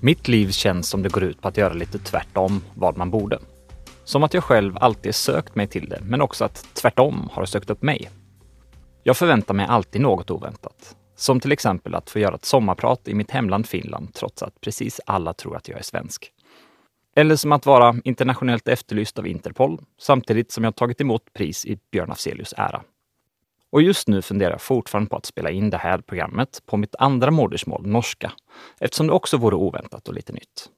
Mitt liv känns som det går ut på att göra lite tvärtom vad man borde. Som att jag själv alltid sökt mig till det, men också att tvärtom har sökt upp mig. Jag förväntar mig alltid något oväntat. Som till exempel att få göra ett sommarprat i mitt hemland Finland trots att precis alla tror att jag är svensk. Eller som att vara internationellt efterlyst av Interpol samtidigt som jag tagit emot pris i Björn Afzelius ära. Och just nu funderar jag fortfarande på att spela in det här programmet på mitt andra modersmål, norska, eftersom det också vore oväntat och lite nytt.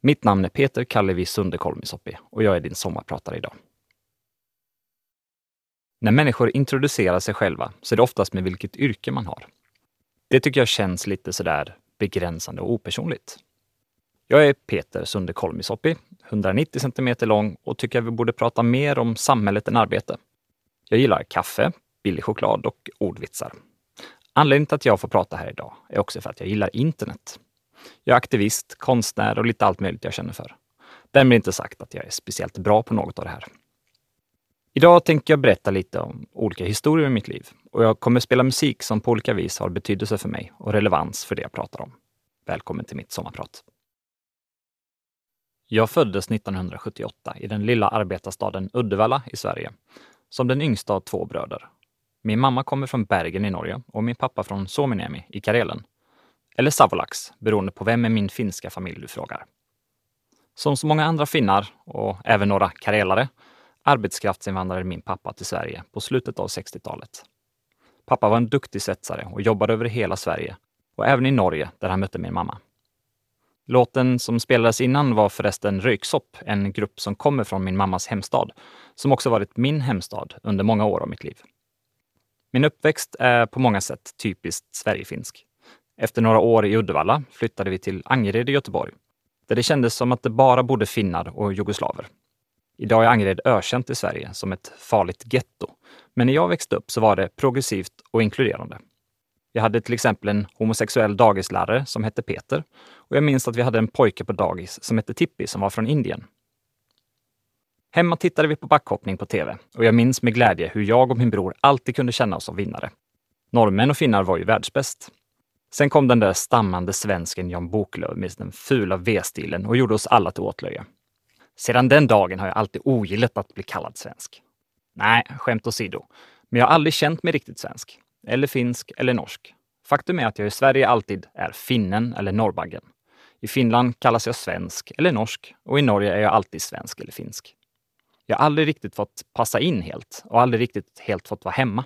Mitt namn är Peter Kallevi Sunde Kolmisoppi och jag är din sommarpratare idag. När människor introducerar sig själva så är det oftast med vilket yrke man har. Det tycker jag känns lite sådär begränsande och opersonligt. Jag är Peter Sunde Kolmisoppi, 190 cm lång och tycker vi borde prata mer om samhället än arbete. Jag gillar kaffe, billig choklad och ordvitsar. Anledningen till att jag får prata här idag är också för att jag gillar internet. Jag är aktivist, konstnär och lite allt möjligt jag känner för. Därmed inte sagt att jag är speciellt bra på något av det här. Idag tänker jag berätta lite om olika historier i mitt liv och jag kommer spela musik som på olika vis har betydelse för mig och relevans för det jag pratar om. Välkommen till mitt sommarprat. Jag föddes 1978 i den lilla arbetarstaden Uddevalla i Sverige som den yngsta av två bröder. Min mamma kommer från Bergen i Norge och min pappa från Suominiemi i Karelen. Eller Savolax, beroende på vem i min finska familj du frågar. Som så många andra finnar och även några karelare arbetskraftsinvandrade min pappa till Sverige på slutet av 60-talet. Pappa var en duktig svetsare och jobbade över hela Sverige och även i Norge där han mötte min mamma. Låten som spelades innan var förresten Röyksopp, en grupp som kommer från min mammas hemstad som också varit min hemstad under många år av mitt liv. Min uppväxt är på många sätt typiskt sverigefinsk. Efter några år i Uddevalla flyttade vi till Angered i Göteborg där det kändes som att det bara bodde finnar och jugoslaver. Idag är Angered ökänt i Sverige som ett farligt getto, men när jag växte upp så var det progressivt och inkluderande. Jag hade till exempel en homosexuell dagislärare som hette Peter och jag minns att vi hade en pojke på dagis som hette Tippi som var från Indien. Hemma tittade vi på backhoppning på tv och jag minns med glädje hur jag och min bror alltid kunde känna oss som vinnare. Norrmän och finnar var ju världsbäst. Sen kom den där stammande svensken Jon Boklöv med den fula V-stilen och gjorde oss alla till åtlöje. Sedan den dagen har jag alltid ogillat att bli kallad svensk. Nej, skämt åsido. Men jag har aldrig känt mig riktigt svensk. Eller finsk eller norsk. Faktum är att jag i Sverige alltid är finnen eller norrbaggen. I Finland kallas jag svensk eller norsk och i Norge är jag alltid svensk eller finsk. Jag har aldrig riktigt fått passa in helt och aldrig riktigt helt fått vara hemma.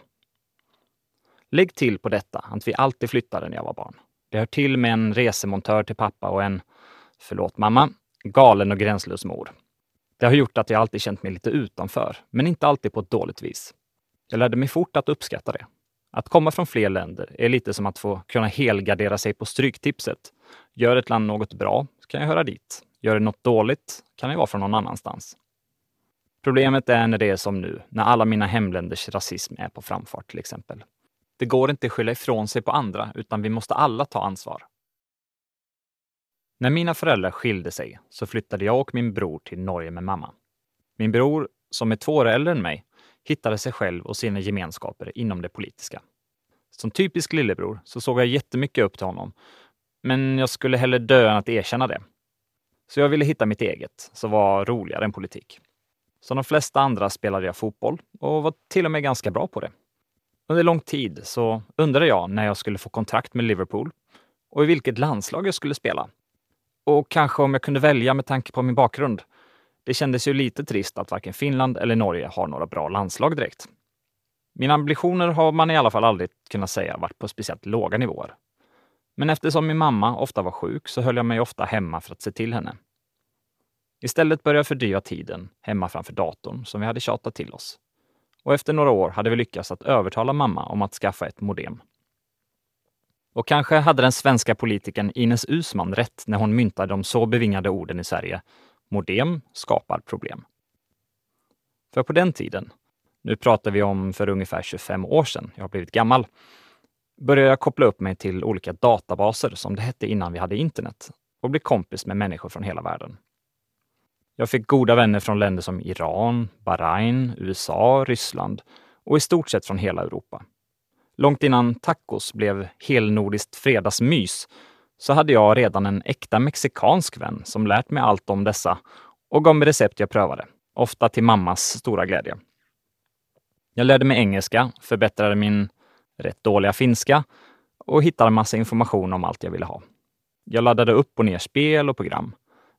Lägg till på detta att vi alltid flyttade när jag var barn. Det hör till med en resemontör till pappa och en, förlåt mamma, galen och gränslös mor. Det har gjort att jag alltid känt mig lite utanför, men inte alltid på ett dåligt vis. Jag lärde mig fort att uppskatta det. Att komma från fler länder är lite som att få kunna helgardera sig på stryktipset. Gör ett land något bra, kan jag höra dit. Gör det något dåligt, kan jag vara från någon annanstans. Problemet är när det är som nu, när alla mina hemländers rasism är på framfart till exempel. Det går inte att skylla ifrån sig på andra, utan vi måste alla ta ansvar. När mina föräldrar skilde sig så flyttade jag och min bror till Norge med mamma. Min bror, som är 2 år äldre än mig, hittade sig själv och sina gemenskaper inom det politiska. Som typisk lillebror så såg jag jättemycket upp till honom, men jag skulle hellre dö än att erkänna det. Så jag ville hitta mitt eget, som var roligare än politik. Som de flesta andra spelade jag fotboll och var till och med ganska bra på det. Under lång tid så undrade jag när jag skulle få kontrakt med Liverpool och i vilket landslag jag skulle spela. Och kanske om jag kunde välja med tanke på min bakgrund. Det kändes ju lite trist att varken Finland eller Norge har några bra landslag direkt. Mina ambitioner har man i alla fall aldrig kunnat säga varit på speciellt låga nivåer. Men eftersom min mamma ofta var sjuk så höll jag mig ofta hemma för att se till henne. Istället började jag fördriva tiden hemma framför datorn som vi hade tjatat till oss. Och efter några år hade vi lyckats att övertala mamma om att skaffa ett modem. Och kanske hade den svenska politikern Ines Uusmann rätt när hon myntade de så bevingade orden i Sverige. Modem skapar problem. För på den tiden, nu pratar vi om för ungefär 25 år sedan, jag har blivit gammal, började jag koppla upp mig till olika databaser som det hette innan vi hade internet och bli kompis med människor från hela världen. Jag fick goda vänner från länder som Iran, Bahrain, USA, Ryssland och i stort sett från hela Europa. Långt innan tacos blev helnordiskt fredagsmys så hade jag redan en äkta mexikansk vän som lärt mig allt om dessa och gav mig recept jag prövade, ofta till mammas stora glädje. Jag lärde mig engelska, förbättrade min rätt dåliga finska och hittade massa information om allt jag ville ha. Jag laddade upp och ner spel och program.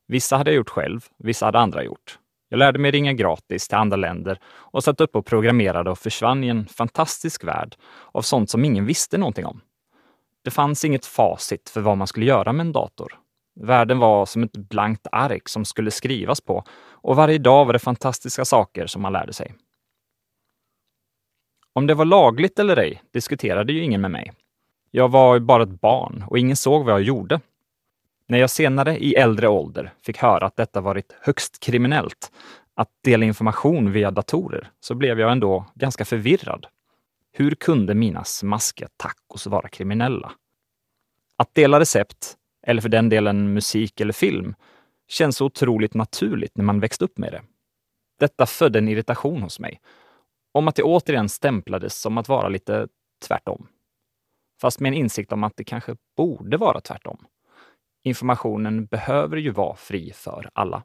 Vissa hade jag gjort själv, vissa hade andra gjort. Jag lärde mig ringa gratis till andra länder och satt upp och programmerade och försvann i en fantastisk värld av sånt som ingen visste någonting om. Det fanns inget facit för vad man skulle göra med en dator. Världen var som ett blankt ark som skulle skrivas på och varje dag var det fantastiska saker som man lärde sig. Om det var lagligt eller ej diskuterade ju ingen med mig. Jag var bara ett barn och ingen såg vad jag gjorde. När jag senare i äldre ålder fick höra att detta varit högst kriminellt, att dela information via datorer, så blev jag ändå ganska förvirrad. Hur kunde mina smaskiga tacos vara kriminella? Att dela recept, eller för den delen musik eller film, känns otroligt naturligt när man växt upp med det. Detta födde en irritation hos mig, om att det återigen stämplades som att vara lite tvärtom. Fast med en insikt om att det kanske borde vara tvärtom. Informationen behöver ju vara fri för alla.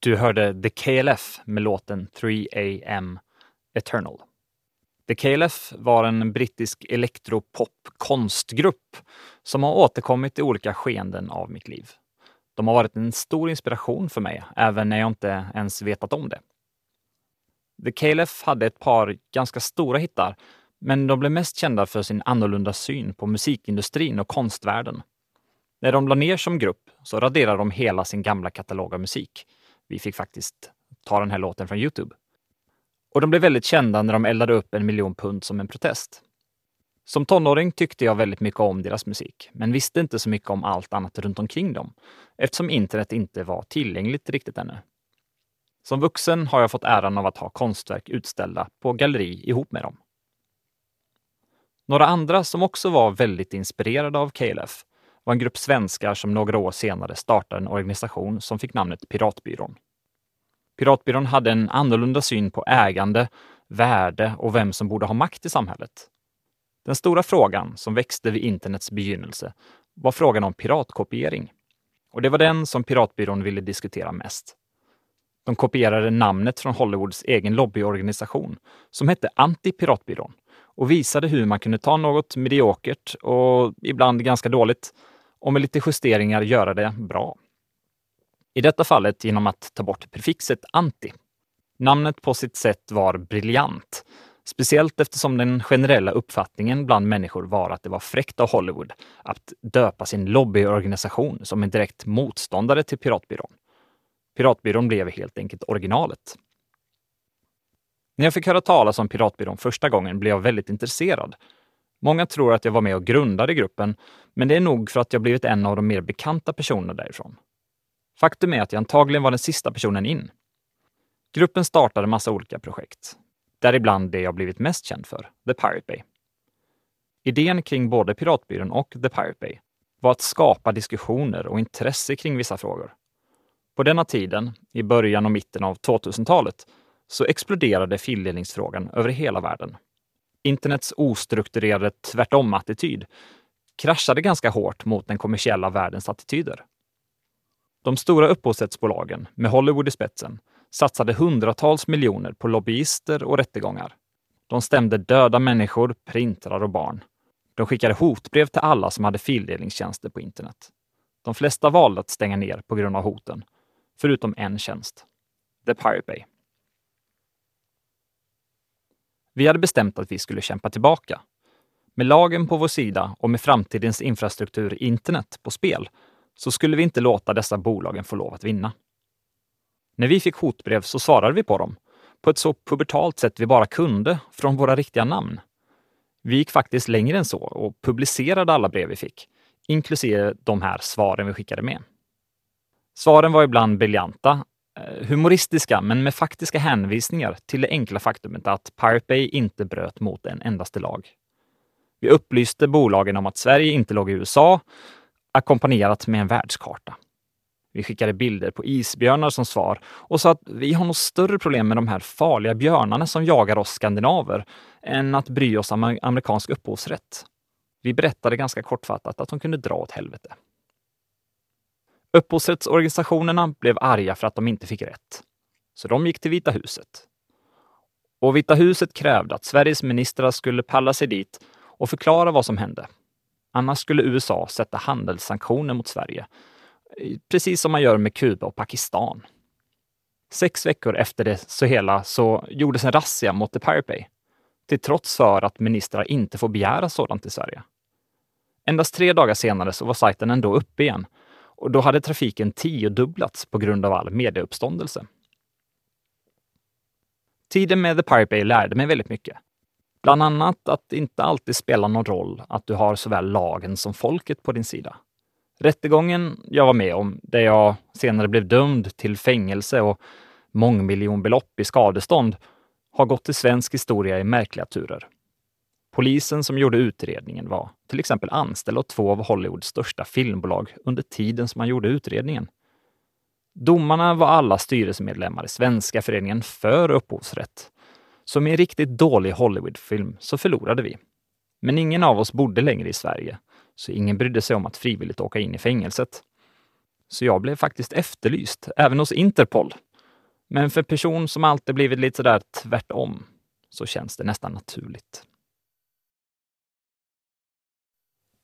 Du hörde The KLF med låten 3 AM Eternal. The KLF var en brittisk elektropop-konstgrupp som har återkommit i olika skeenden av mitt liv. De har varit en stor inspiration för mig, även när jag inte ens vetat om det. The KLF hade ett par ganska stora hittar, men de blev mest kända för sin annorlunda syn på musikindustrin och konstvärlden. När de la ner som grupp så raderade de hela sin gamla katalog av musik. Vi fick faktiskt ta den här låten från YouTube. Och de blev väldigt kända när de eldade upp £1 miljon som en protest. Som tonåring tyckte jag väldigt mycket om deras musik, men visste inte så mycket om allt annat runt omkring dem, eftersom internet inte var tillgängligt riktigt ännu. Som vuxen har jag fått äran av att ha konstverk utställda på galleri ihop med dem. Några andra som också var väldigt inspirerade av KLF var en grupp svenskar som några år senare startade en organisation som fick namnet Piratbyrån. Piratbyrån hade en annorlunda syn på ägande, värde och vem som borde ha makt i samhället. Den stora frågan som växte vid internets begynnelse var frågan om piratkopiering. Och det var den som Piratbyrån ville diskutera mest. De kopierade namnet från Hollywoods egen lobbyorganisation som hette Anti-Piratbyrån och visade hur man kunde ta något mediokert och ibland ganska dåligt och med lite justeringar göra det bra. I detta fallet genom att ta bort prefixet anti. Namnet på sitt sätt var briljant, speciellt eftersom den generella uppfattningen bland människor var att det var fräckt av Hollywood att döpa sin lobbyorganisation som en direkt motståndare till Piratbyrån. Piratbyrån blev helt enkelt originalet. När jag fick höra talas om Piratbyrån första gången blev jag väldigt intresserad. Många tror att jag var med och grundade gruppen, men det är nog för att jag blivit en av de mer bekanta personerna därifrån. Faktum är att jag antagligen var den sista personen in. Gruppen startade massa olika projekt, däribland det jag blivit mest känd för, The Pirate Bay. Idén kring både Piratbyrån och The Pirate Bay var att skapa diskussioner och intresse kring vissa frågor. På denna tiden, i början och mitten av 2000-talet, så exploderade fildelningsfrågan över hela världen. Internets ostrukturerade tvärtom-attityd kraschade ganska hårt mot den kommersiella världens attityder. De stora upphovsrättsbolagen, med Hollywood i spetsen, satsade hundratals miljoner på lobbyister och rättegångar. De stämde döda människor, printrar och barn. De skickade hotbrev till alla som hade fildelningstjänster på internet. De flesta valde att stänga ner på grund av hoten, förutom en tjänst, The Pirate Bay. Vi hade bestämt att vi skulle kämpa tillbaka. Med lagen på vår sida och med framtidens infrastruktur internet på spel så skulle vi inte låta dessa bolagen få lov att vinna. När vi fick hotbrev så svarade vi på dem, på ett så pubertalt sätt vi bara kunde från våra riktiga namn. Vi gick faktiskt längre än så och publicerade alla brev vi fick, inklusive de här svaren vi skickade med. Svaren var ibland briljanta, humoristiska men med faktiska hänvisningar till det enkla faktumet att Pirate Bay inte bröt mot en endaste lag. Vi upplyste bolagen om att Sverige inte låg i USA, ackompanjerat med en världskarta. Vi skickade bilder på isbjörnar som svar och sa att vi har nog större problem med de här farliga björnarna som jagar oss skandinaver än att bry oss om amerikansk upphovsrätt. Vi berättade ganska kortfattat att de kunde dra åt helvete. Upphovsrättsorganisationerna blev arga för att de inte fick rätt. Så de gick till Vita huset. Och Vita huset krävde att Sveriges ministrar skulle palla sig dit och förklara vad som hände. Annars skulle USA sätta handelssanktioner mot Sverige. Precis som man gör med Kuba och Pakistan. 6 veckor efter det så gjordes en razzia mot The Pirate Bay. Till trots för att ministrar inte får begära sådant i Sverige. Endast 3 dagar senare så var sajten ändå uppe igen. Och då hade trafiken 10-dubblats på grund av all medieuppståndelse. Tiden med The Pirate Bay lärde mig väldigt mycket. Bland annat att det inte alltid spelar någon roll att du har såväl lagen som folket på din sida. Rättegången jag var med om, där jag senare blev dömd till fängelse och mångmiljonbelopp i skadestånd, har gått till svensk historia i märkliga turer. Polisen som gjorde utredningen var till exempel anställd av 2 av Hollywoods största filmbolag under tiden som man gjorde utredningen. Domarna var alla styrelsemedlemmar i Svenska föreningen för upphovsrätt. Som i en riktigt dålig Hollywoodfilm så förlorade vi. Men ingen av oss bodde längre i Sverige, så ingen brydde sig om att frivilligt åka in i fängelset. Så jag blev faktiskt efterlyst, även hos Interpol. Men för en person som alltid blivit lite sådär tvärtom, så känns det nästan naturligt.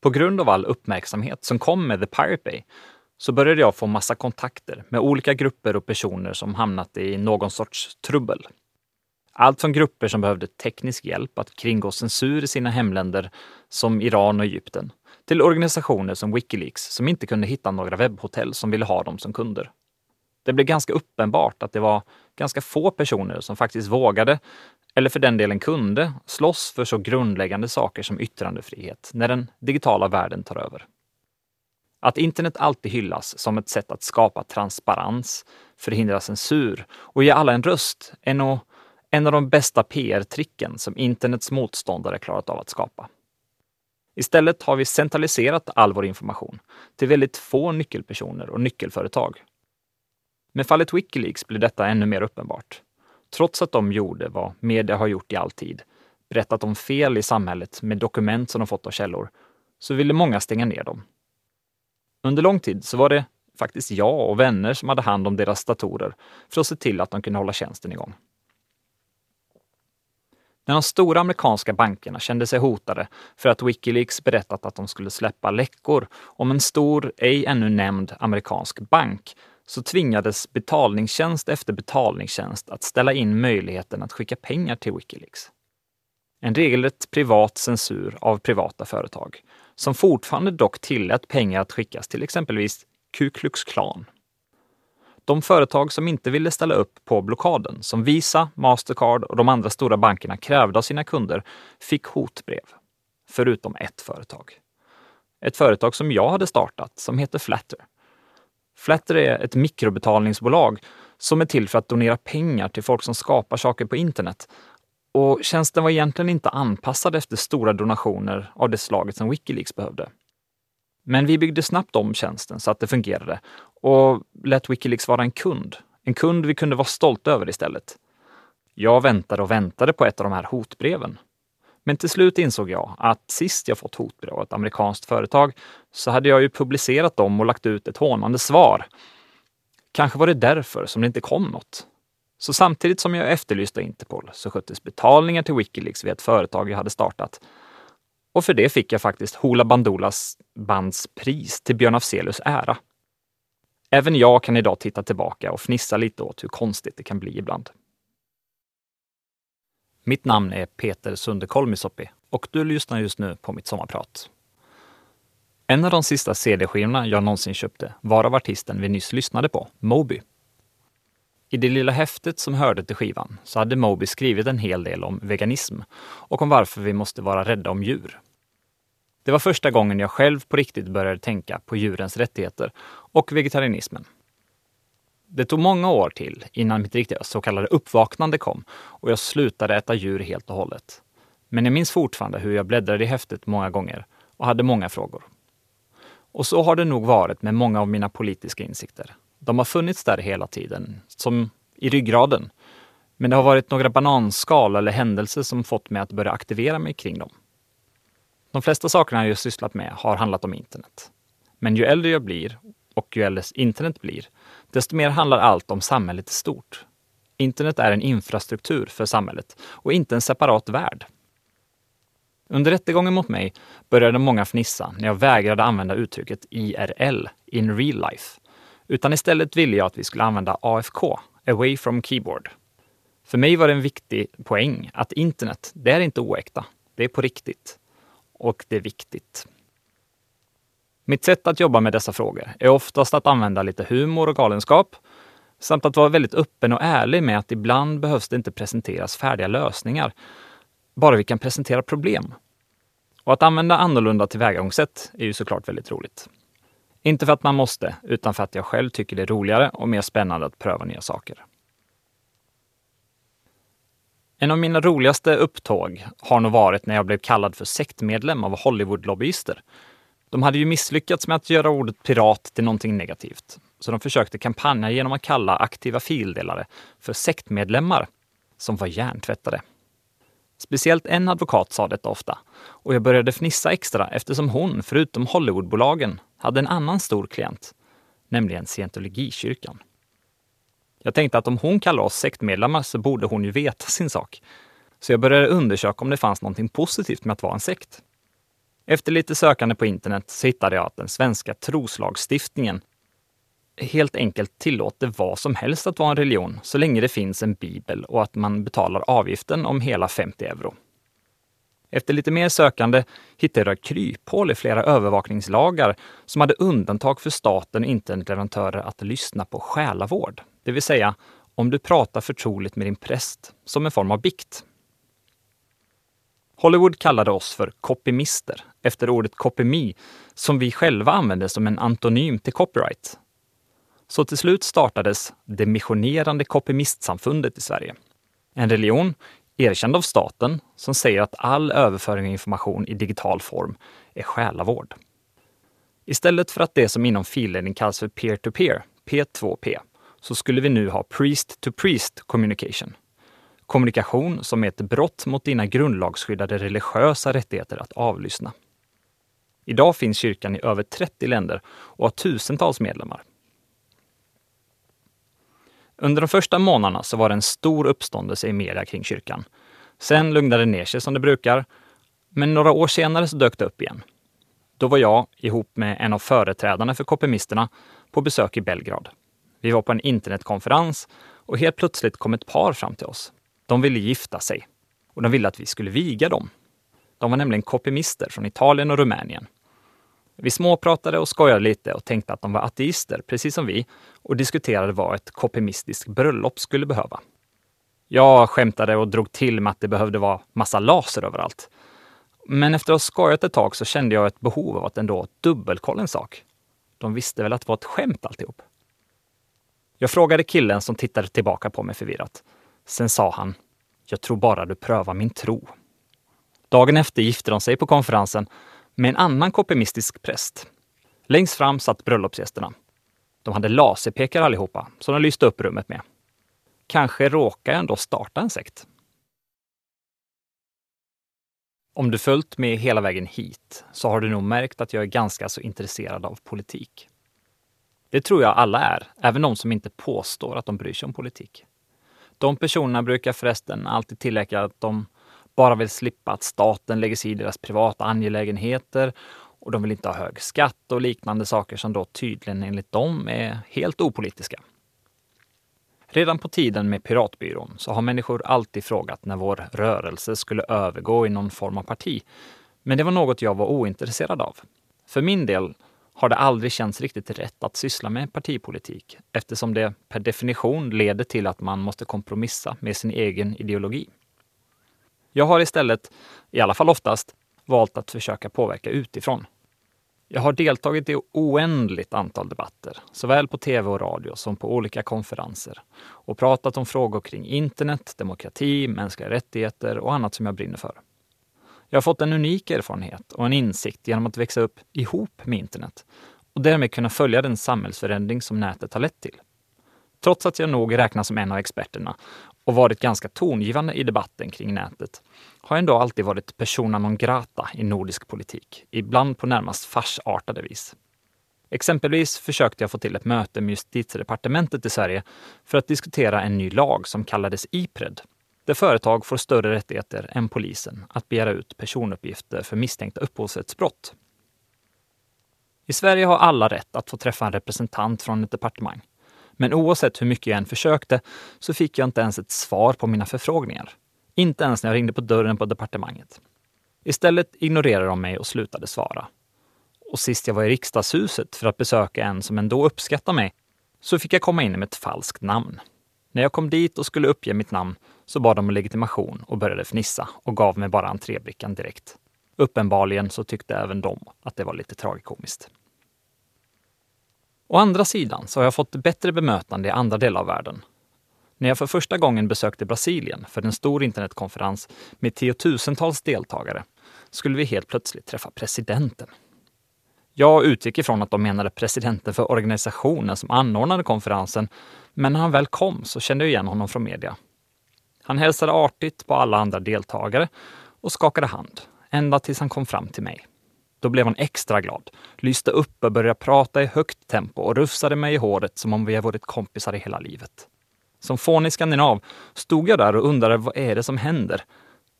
På grund av all uppmärksamhet som kom med The Pirate Bay så började jag få massa kontakter med olika grupper och personer som hamnat i någon sorts trubbel. Allt från grupper som behövde teknisk hjälp att kringgå censur i sina hemländer som Iran och Egypten, till organisationer som Wikileaks som inte kunde hitta några webbhotell som ville ha dem som kunder. Det blev ganska uppenbart att det var ganska få personer som faktiskt vågade, eller för den delen kunde, slåss för så grundläggande saker som yttrandefrihet när den digitala världen tar över. Att internet alltid hyllas som ett sätt att skapa transparens, förhindra censur och ge alla en röst är en av de bästa PR-tricken som internets motståndare klarat av att skapa. Istället har vi centraliserat all vår information till väldigt få nyckelpersoner och nyckelföretag. Med fallet Wikileaks blir detta ännu mer uppenbart. Trots att de gjorde vad media har gjort i all tid, berättat om fel i samhället med dokument som de fått av källor, så ville många stänga ner dem. Under lång tid så var det faktiskt jag och vänner som hade hand om deras datorer för att se till att de kunde hålla tjänsten igång. När de stora amerikanska bankerna kände sig hotade för att Wikileaks berättat att de skulle släppa läckor om en stor, ej ännu nämnd amerikansk bank, så tvingades betalningstjänst efter betalningstjänst att ställa in möjligheten att skicka pengar till Wikileaks. En regelrätt privat censur av privata företag, som fortfarande dock tillät pengar att skickas till exempelvis Ku Klux Klan. De företag som inte ville ställa upp på blockaden, som Visa, Mastercard och de andra stora bankerna krävde av sina kunder, fick hotbrev. Förutom ett företag. Ett företag som jag hade startat, som heter Flatter. Flatter är ett mikrobetalningsbolag som är till för att donera pengar till folk som skapar saker på internet. Och tjänsten var egentligen inte anpassad efter stora donationer av det slaget som Wikileaks behövde. Men vi byggde snabbt om tjänsten så att det fungerade och lät Wikileaks vara en kund. En kund vi kunde vara stolta över istället. Jag väntade på ett av de här hotbreven. Men till slut insåg jag att sist jag fått hotbrev av ett amerikanskt företag så hade jag ju publicerat dem och lagt ut ett hånande svar. Kanske var det därför som det inte kom något. Så samtidigt som jag efterlyste Interpol så sköttes betalningar till Wikileaks via ett företag jag hade startat. Och för det fick jag faktiskt Hola Bandolas bands pris till Björn Afzelius ära. Även jag kan idag titta tillbaka och fnissa lite åt hur konstigt det kan bli ibland. Mitt namn är Peter Sunde Kolmisoppi och du lyssnar just nu på mitt sommarprat. En av de sista CD-skivorna jag någonsin köpte var av artisten vi nyss lyssnade på, Moby. I det lilla häftet som hörde till skivan så hade Moby skrivit en hel del om veganism och om varför vi måste vara rädda om djur. Det var första gången jag själv på riktigt började tänka på djurens rättigheter och vegetarianismen. Det tog många år till innan mitt riktiga så kallade uppvaknande kom och jag slutade äta djur helt och hållet. Men jag minns fortfarande hur jag bläddrade i häftet många gånger och hade många frågor. Och så har det nog varit med många av mina politiska insikter. De har funnits där hela tiden, som i ryggraden. Men det har varit några bananskal eller händelser som fått mig att börja aktivera mig kring dem. De flesta sakerna jag sysslat med har handlat om internet. Men ju äldre jag blir och ju äldre internet blir, desto mer handlar allt om samhället i stort. Internet är en infrastruktur för samhället och inte en separat värld. Under rättegången mot mig började många fnissa när jag vägrade använda uttrycket IRL, in real life. Utan istället ville jag att vi skulle använda AFK, away from keyboard. För mig var det en viktig poäng att internet, det är inte oäkta. Det är på riktigt. Och det är viktigt. Mitt sätt att jobba med dessa frågor är oftast att använda lite humor och galenskap. Samt att vara väldigt öppen och ärlig med att ibland behövs det inte presenteras färdiga lösningar. Bara vi kan presentera problem. Och att använda annorlunda tillvägagångssätt är ju såklart väldigt roligt. Inte för att man måste, utan för att jag själv tycker det är roligare och mer spännande att pröva nya saker. En av mina roligaste upptåg har nog varit när jag blev kallad för sektmedlem av Hollywood-lobbyister. De hade ju misslyckats med att göra ordet pirat till någonting negativt. Så de försökte kampanja genom att kalla aktiva fildelare för sektmedlemmar som var hjärntvättade. Speciellt en advokat sa detta ofta och jag började fnissa extra eftersom hon, förutom Hollywoodbolagen, hade en annan stor klient, nämligen Scientologikyrkan. Jag tänkte att om hon kallar oss sektmedlemmar så borde hon ju veta sin sak. Så jag började undersöka om det fanns något positivt med att vara en sekt. Efter lite sökande på internet så hittade jag att den svenska troslagstiftningen helt enkelt tillåter vad som helst att vara en religion så länge det finns en bibel och att man betalar avgiften om hela 50 euro. Efter lite mer sökande hittade jag kryphål i flera övervakningslagar som hade undantag för staten och internetleverantörer att lyssna på själavård. Det vill säga om du pratar förtroligt med din präst som en form av bikt. Hollywood kallade oss för kopimister efter ordet kopimi som vi själva använde som en antonym till copyright. Så till slut startades det Missionerande Kopimistsamfundet i Sverige. En religion erkänd av staten som säger att all överföring av information i digital form är själavård. Istället för att det som inom filledning kallas för peer-to-peer, P2P, så skulle vi nu ha priest-to-priest communication. Kommunikation som är ett brott mot dina grundlagsskyddade religiösa rättigheter att avlyssna. Idag finns kyrkan i över 30 länder och har tusentals medlemmar. Under de första månaderna så var det en stor uppståndelse i media kring kyrkan. Sen lugnade det ner sig som det brukar, men några år senare så dök det upp igen. Då var jag, ihop med en av företrädarna för kopimisterna, på besök i Belgrad. Vi var på en internetkonferens och helt plötsligt kom ett par fram till oss. De ville gifta sig och de ville att vi skulle viga dem. De var nämligen kopimister från Italien och Rumänien. Vi småpratade och skojade lite och tänkte att de var ateister, precis som vi, och diskuterade vad ett kopimistiskt bröllop skulle behöva. Jag skämtade och drog till med att det behövde vara massa laser överallt. Men efter att ha skojat ett tag så kände jag ett behov av att ändå dubbelkolla en sak. De visste väl att det var ett skämt alltihop. Jag frågade killen som tittade tillbaka på mig förvirrat. Sen sa han, jag tror bara du prövar min tro. Dagen efter gifte de sig på konferensen med en annan kopimistisk präst. Längst fram satt bröllopsgästerna. De hade laserpekare allihopa, så de lyste upp rummet med. Kanske råkar jag ändå starta en sekt. Om du följt med hela vägen hit så har du nog märkt att jag är ganska så intresserad av politik. Det tror jag alla är, även de som inte påstår att de bryr sig om politik. De personerna brukar förresten alltid tillägga att de bara vill slippa att staten lägger sig i deras privata angelägenheter och de vill inte ha hög skatt och liknande saker som då tydligen enligt dem är helt opolitiska. Redan på tiden med Piratbyrån så har människor alltid frågat när vår rörelse skulle övergå i någon form av parti. Men det var något jag var ointresserad av. För min del har det aldrig känts riktigt rätt att syssla med partipolitik eftersom det per definition leder till att man måste kompromissa med sin egen ideologi. Jag har istället, i alla fall oftast, valt att försöka påverka utifrån. Jag har deltagit i oändligt antal debatter, såväl på tv och radio som på olika konferenser, och pratat om frågor kring internet, demokrati, mänskliga rättigheter och annat som jag brinner för. Jag har fått en unik erfarenhet och en insikt genom att växa upp ihop med internet och därmed kunna följa den samhällsförändring som nätet har lett till. Trots att jag nog räknas som en av experterna och varit ganska tongivande i debatten kring nätet, har ändå alltid varit persona non grata i nordisk politik, ibland på närmast farsartade vis. Exempelvis försökte jag få till ett möte med justitiedepartementet i Sverige för att diskutera en ny lag som kallades IPRED, där företag får större rättigheter än polisen att begära ut personuppgifter för misstänkta upphovsrättsbrott. I Sverige har alla rätt att få träffa en representant från ett departement. Men oavsett hur mycket jag än försökte så fick jag inte ens ett svar på mina förfrågningar. Inte ens när jag ringde på dörren på departementet. Istället ignorerade de mig och slutade svara. Och sist jag var i riksdagshuset för att besöka en som ändå uppskattade mig så fick jag komma in med ett falskt namn. När jag kom dit och skulle uppge mitt namn så bad de om legitimation och började fnissa och gav mig bara entrébrickan direkt. Uppenbarligen så tyckte även de att det var lite tragikomiskt. Å andra sidan så har jag fått bättre bemötande i andra delar av världen. När jag för första gången besökte Brasilien för en stor internetkonferens med tiotusentals deltagare skulle vi helt plötsligt träffa presidenten. Jag utgick ifrån att de menade presidenten för organisationen som anordnade konferensen, men när han väl kom så kände jag igen honom från media. Han hälsade artigt på alla andra deltagare och skakade hand, ända tills han kom fram till mig. Då blev han extra glad, lyste upp och började prata i högt tempo och rufsade mig i håret som om vi hade varit kompisar i hela livet. Som fånig skandinav stod jag där och undrade vad är det som händer.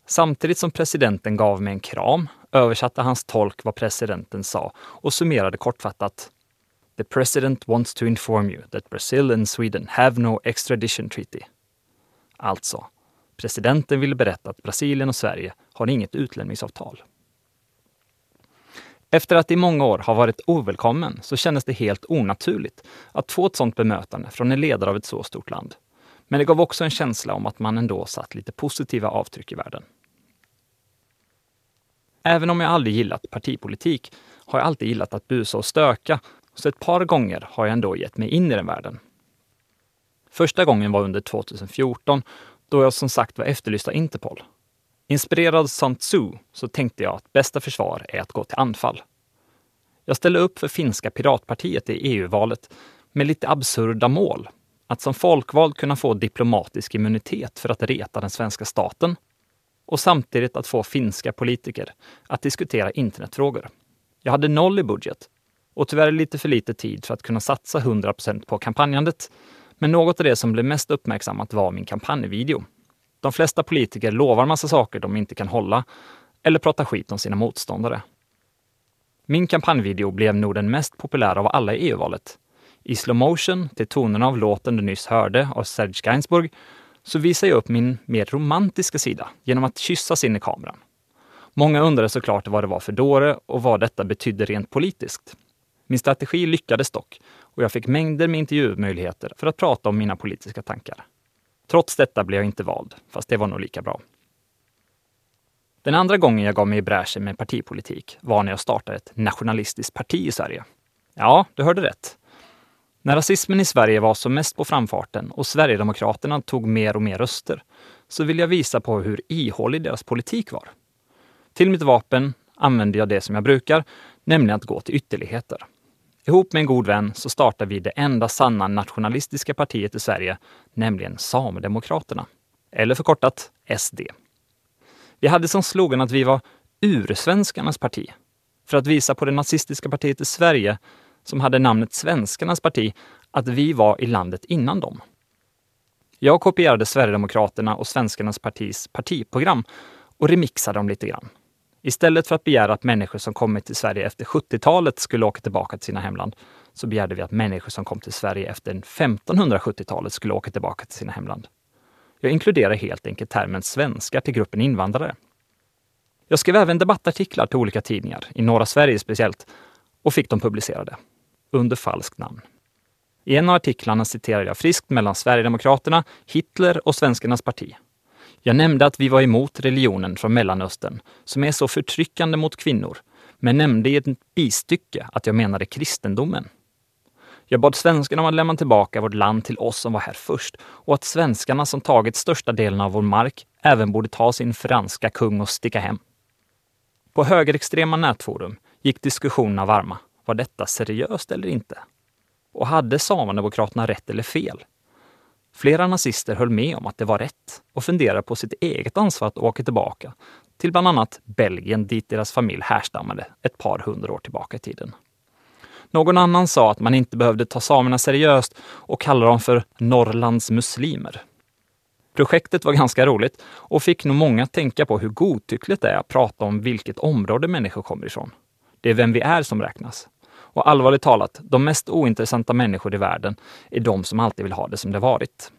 Samtidigt som presidenten gav mig en kram översatte hans tolk vad presidenten sa och summerade kortfattat: "The president wants to inform you that Brazil and Sweden have no extradition treaty." Alltså, presidenten ville berätta att Brasilien och Sverige har inget utlämningsavtal. Efter att i många år har varit ovälkommen så kändes det helt onaturligt att få ett sådant bemötande från en ledare av ett så stort land. Men det gav också en känsla om att man ändå satt lite positiva avtryck i världen. Även om jag aldrig gillat partipolitik har jag alltid gillat att busa och stöka, så ett par gånger har jag ändå gett mig in i den världen. Första gången var under 2014 då jag som sagt var efterlyst av Interpol. Inspirerad av Sun Tzu så tänkte jag att bästa försvar är att gå till anfall. Jag ställde upp för finska Piratpartiet i EU-valet med lite absurda mål. Att som folkvald kunna få diplomatisk immunitet för att reta den svenska staten och samtidigt att få finska politiker att diskutera internetfrågor. Jag hade noll i budget och tyvärr lite för lite tid för att kunna satsa 100% på kampanjandet, men något av det som blev mest uppmärksammat var min kampanjvideo. De flesta politiker lovar massa saker de inte kan hålla eller pratar skit om sina motståndare. Min kampanjvideo blev nog den mest populära av alla i EU-valet. I slow motion, till tonerna av låten du nyss hörde av Serge Gainsbourg, så visar jag upp min mer romantiska sida genom att kyssas in i kameran. Många undrade såklart vad det var för dåre och vad detta betydde rent politiskt. Min strategi lyckades dock och jag fick mängder med intervjumöjligheter för att prata om mina politiska tankar. Trots detta blev jag inte vald, fast det var nog lika bra. Den andra gången jag gav mig i bräschen med partipolitik var när jag startade ett nationalistiskt parti i Sverige. Ja, du hörde rätt. När rasismen i Sverige var som mest på framfarten och Sverigedemokraterna tog mer och mer röster så ville jag visa på hur ihålig deras politik var. Till mitt vapen använde jag det som jag brukar, nämligen att gå till ytterligheter. Ihop med en god vän så startade vi det enda sanna nationalistiska partiet i Sverige, nämligen Samedemokraterna. Eller förkortat SD. Vi hade som slogan att vi var ursvenskarnas parti. För att visa på det nazistiska partiet i Sverige, som hade namnet Svenskarnas parti, att vi var i landet innan dem. Jag kopierade Sverigedemokraterna och Svenskarnas partis partiprogram och remixade dem lite grann. Istället för att begära att människor som kommit till Sverige efter 70-talet skulle åka tillbaka till sina hemland, så begärde vi att människor som kom till Sverige efter 1570-talet skulle åka tillbaka till sina hemland. Jag inkluderar helt enkelt termen svenskar till gruppen invandrare. Jag skrev även debattartiklar till olika tidningar, i norra Sverige speciellt, och fick dem publicerade under falskt namn. I en av artiklarna citerade jag friskt mellan Sverigedemokraterna, Hitler och Svenskarnas parti. Jag nämnde att vi var emot religionen från Mellanöstern som är så förtryckande mot kvinnor, men nämnde i ett bistycke att jag menade kristendomen. Jag bad svenskarna om att lämna tillbaka vårt land till oss som var här först och att svenskarna som tagit största delen av vår mark även borde ta sin franska kung och sticka hem. På högerextrema nätforum gick diskussionerna varma. Var detta seriöst eller inte? Och hade Samedemokraterna rätt eller fel? Flera nazister höll med om att det var rätt och funderade på sitt eget ansvar att åka tillbaka till bland annat Belgien dit deras familj härstammade ett par hundra år tillbaka i tiden. Någon annan sa att man inte behövde ta samerna seriöst och kallade dem för Norrlands muslimer. Projektet var ganska roligt och fick nog många att tänka på hur godtyckligt det är att prata om vilket område människor kommer ifrån. Det är vem vi är som räknas. Och allvarligt talat, de mest ointressanta människor i världen är de som alltid vill ha det som det varit.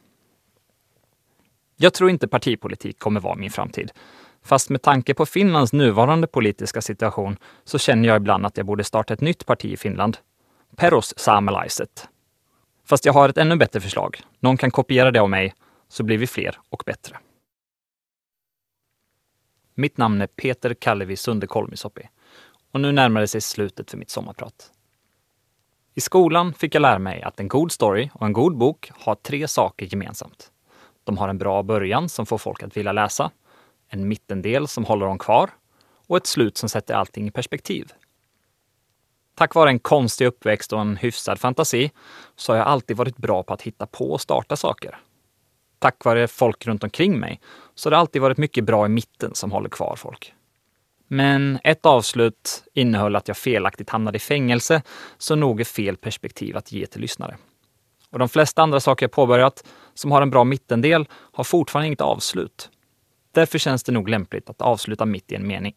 Jag tror inte partipolitik kommer vara min framtid. Fast med tanke på Finlands nuvarande politiska situation så känner jag ibland att jag borde starta ett nytt parti i Finland. Peros Samalaiset. Fast jag har ett ännu bättre förslag. Någon kan kopiera det av mig så blir vi fler och bättre. Mitt namn är Peter Kallevi Sunde Kolmisoppi. Och nu närmar det sig slutet för mitt sommarprat. I skolan fick jag lära mig att en god story och en god bok har tre saker gemensamt. De har en bra början som får folk att vilja läsa, en mittendel som håller dem kvar och ett slut som sätter allting i perspektiv. Tack vare en konstig uppväxt och en hyfsad fantasi så har jag alltid varit bra på att hitta på och starta saker. Tack vare folk runt omkring mig så har det alltid varit mycket bra i mitten som håller kvar folk. Men ett avslut innehöll att jag felaktigt hamnade i fängelse, så nog är fel perspektiv att ge till lyssnare. Och de flesta andra saker jag påbörjat som har en bra mittendel har fortfarande inget avslut. Därför känns det nog lämpligt att avsluta mitt i en mening.